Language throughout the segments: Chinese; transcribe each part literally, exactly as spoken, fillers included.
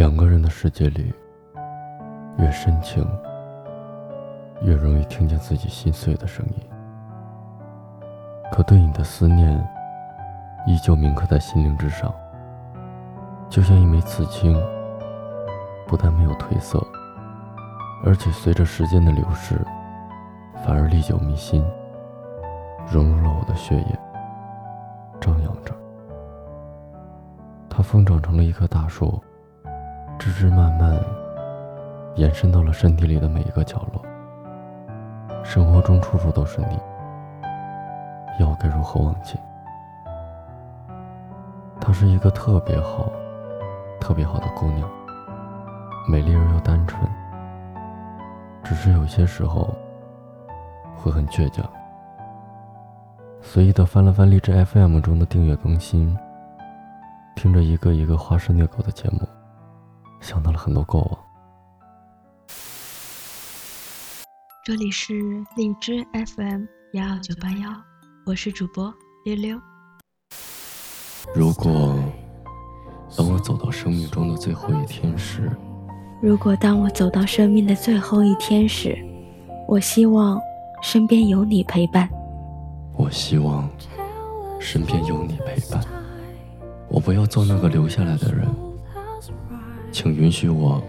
两个人的世界里，越深情越容易听见自己心碎的声音，可对你的思念依旧铭刻在心灵之上，就像一枚刺青，不但没有褪色，而且随着时间的流逝反而历久弥新，融入了我的血液，张扬着它，疯长成了一棵大树，枝枝蔓蔓延伸到了身体里的每一个角落。生活中处处都是你，要我该如何忘记？她是一个特别好特别好的姑娘，美丽而又单纯，只是有些时候会很倔强。随意的翻了翻荔枝 F M 中的订阅更新，听着一个一个花式虐狗的节目，想到了很多过往。这里是荔枝 F M 幺二九八幺，我是主播溜溜。如果当我走到生命中的最后一天时，如果当我走到生命的最后一天时，我希望身边有你陪伴，我希望身边有你陪伴。我不要做那个留下来的人，请允许我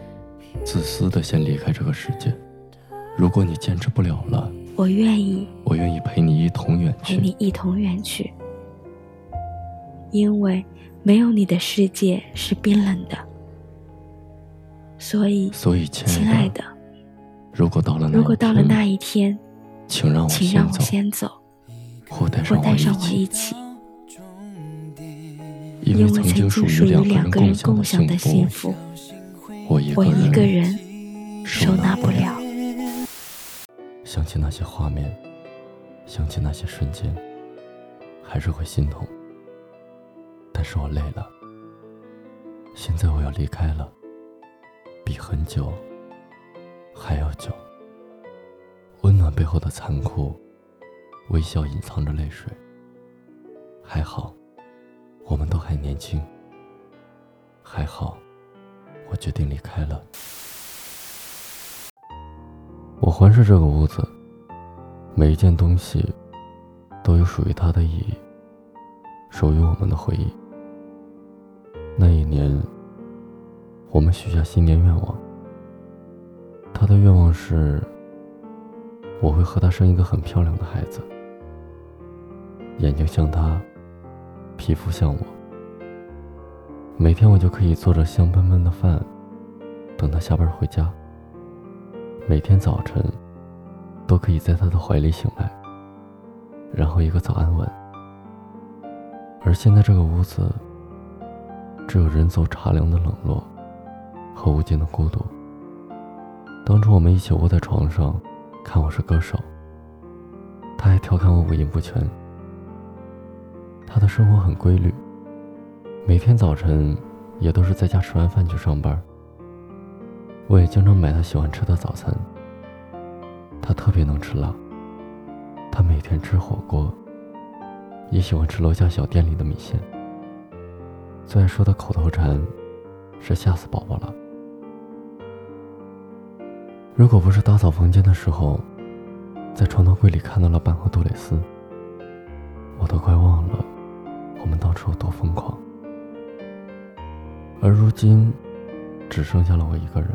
自私的先离开这个世界。如果你坚持不了了，我愿意我愿意陪你一同远去，陪你一同远去。因为没有你的世界是冰冷的，所以所以亲爱的，如果到了那如果到了那一天，请让我先 走, 请让我先走或带上我一起，因为曾经属于两个人共享的幸福，我一个人收纳不了。想起那些画面，想起那些瞬间，还是会心痛。但是我累了，现在我要离开了，比很久还要久。温暖背后的残酷，微笑隐藏着泪水。还好我们都还年轻，还好我决定离开了。我环视这个屋子，每一件东西都有属于它的意义，属于我们的回忆。那一年我们许下新年愿望，他的愿望是我会和他生一个很漂亮的孩子，眼睛像他，皮肤像我，每天我就可以做着香喷喷的饭等他下班回家，每天早晨都可以在他的怀里醒来，然后一个早安吻。而现在这个屋子只有人走茶凉的冷落和无尽的孤独。当初我们一起窝在床上看我是歌手，他还调侃我五音不全。他的生活很规律，每天早晨也都是在家吃完饭去上班，我也经常买他喜欢吃的早餐。他特别能吃辣，他每天吃火锅，也喜欢吃楼下小店里的米线。最爱说的口头禅是吓死宝宝了。如果不是打扫房间的时候在床头柜里看到了半盒杜蕾斯，我都快忘了我们当初有多疯狂。而如今只剩下了我一个人，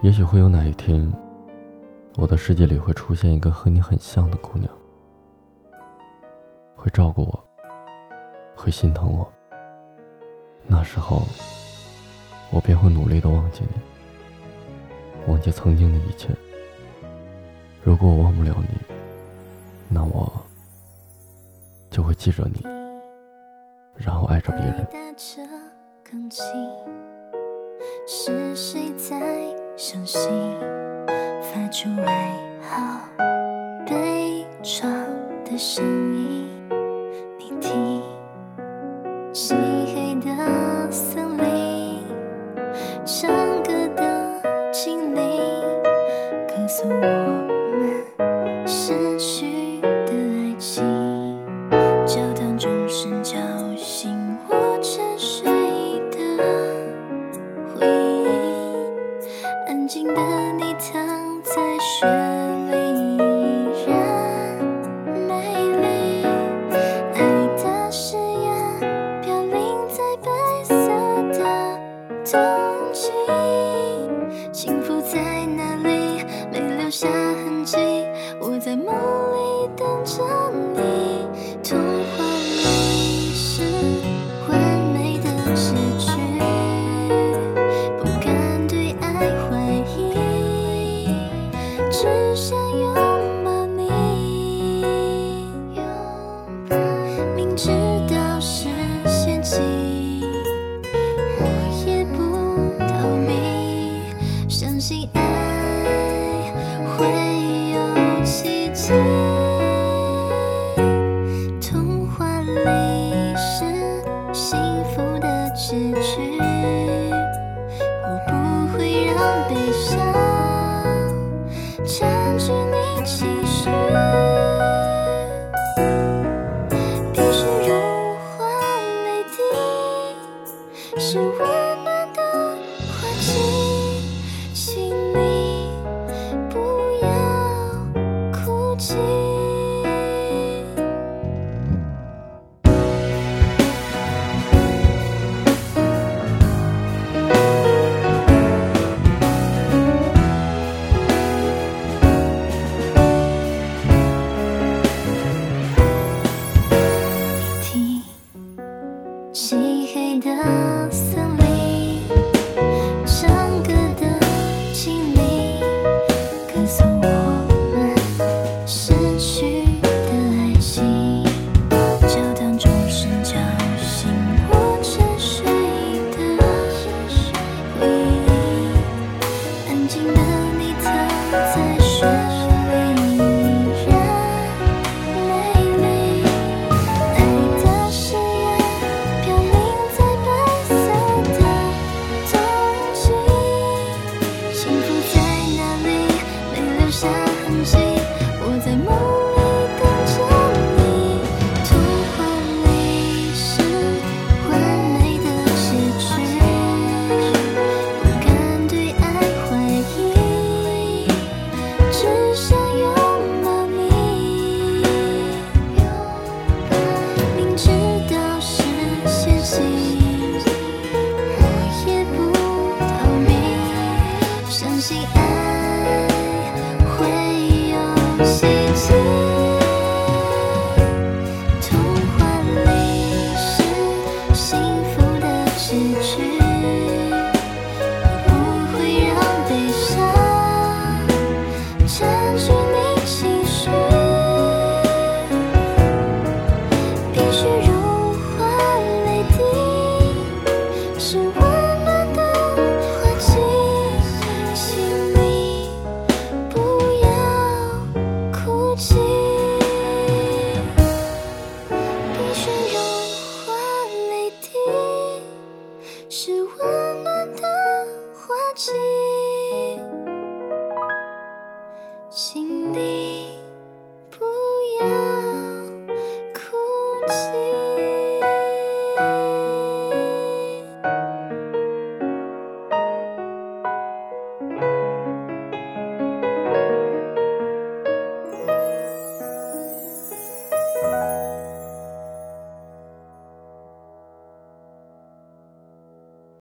也许会有哪一天，我的世界里会出现一个和你很像的姑娘，会照顾我，会心疼我。那时候我便会努力地忘记你，忘记曾经的一切。如果我忘不了你，那我就会记着你，然后爱着别人。是谁在相信发出哀嚎悲怆的声音，你听漆黑的森林，唱歌的精灵歌颂我们失去的爱情。教堂钟声叫醒我沉睡的伤心。